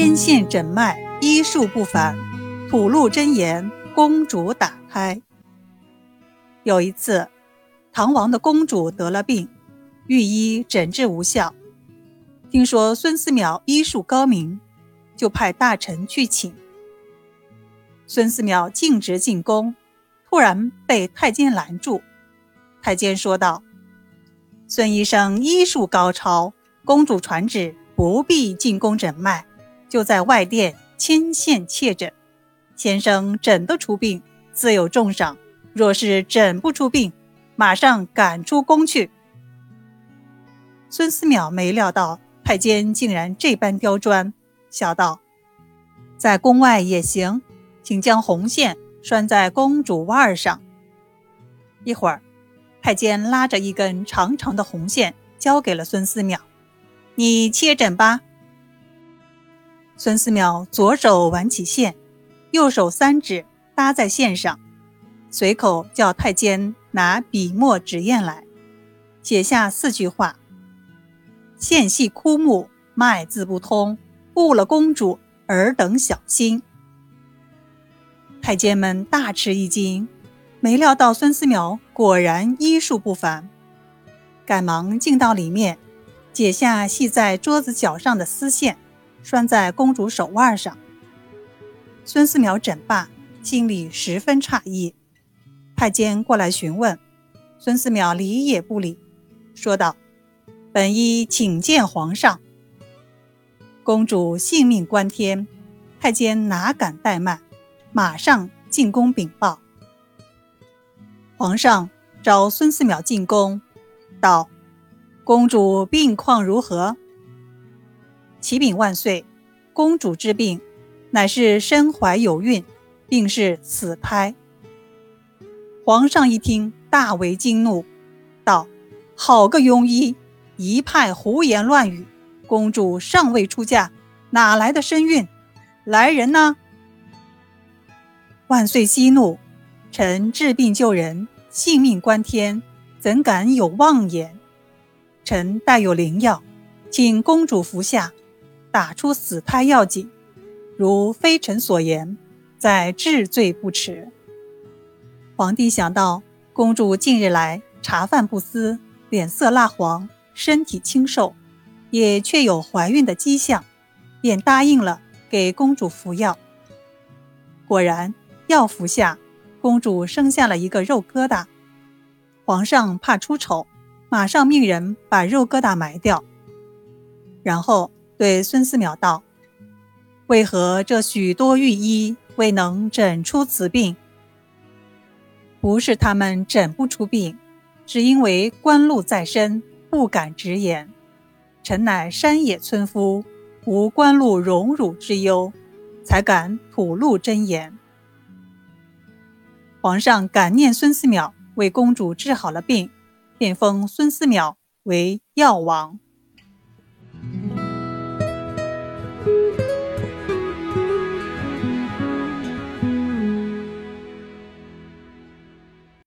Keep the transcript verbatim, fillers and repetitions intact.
深信诊脉医术不凡，吐露真言，公主打开。有一次，唐王的公主得了病，御医诊治无效，听说孙思邈医术高明，就派大臣去请。孙思邈径直进宫，突然被太监拦住。太监说道：“孙医生医术高超，公主传旨不必进宫诊脉，就在外殿牵线切诊。先生诊得出病，自有重赏；若是诊不出病，马上赶出宫去。”孙思邈没料到太监竟然这般刁钻，笑道：“在宫外也行，请将红线拴在公主腕上。”一会儿，太监拉着一根长长的红线交给了孙思邈：“你切诊吧。”孙思邈左手挽起线，右手三指搭在线上，随口叫太监拿笔墨纸砚来，写下四句话：“线系枯木，脉字不通，误了公主，尔等小心。”太监们大吃一惊，没料到孙思邈果然医术不凡，赶忙进到里面，解下系在桌子角上的丝线，拴在公主手腕上。孙思邈诊罢，心里十分诧异。太监过来询问，孙思邈理也不理，说道：“本医请见皇上。”公主性命关天，太监哪敢怠慢，马上进宫禀报。皇上召孙思邈进宫，道：“公主病况如何？”“启禀万岁，公主之病乃是身怀有孕，并是死胎。”皇上一听，大为惊怒，道：“好个庸医，一派胡言乱语！公主尚未出嫁，哪来的身孕？来人呢！”万岁息怒，臣治病救人，性命关天，怎敢有妄言？臣带有灵药，请公主服下，打出死胎要紧，如非臣所言，再治罪不迟。皇帝想到公主近日来茶饭不思，脸色蜡黄，身体清瘦，也确有怀孕的迹象，便答应了给公主服药。果然药服下，公主生下了一个肉疙瘩。皇上怕出丑，马上命人把肉疙瘩埋掉，然后对孙思邈道：“为何这许多御医未能诊出此病？不是他们诊不出病，只因为官禄在身，不敢直言。臣乃山野村夫，无官禄荣辱之忧，才敢吐露真言。”皇上感念孙思邈为公主治好了病，便封孙思邈为药王。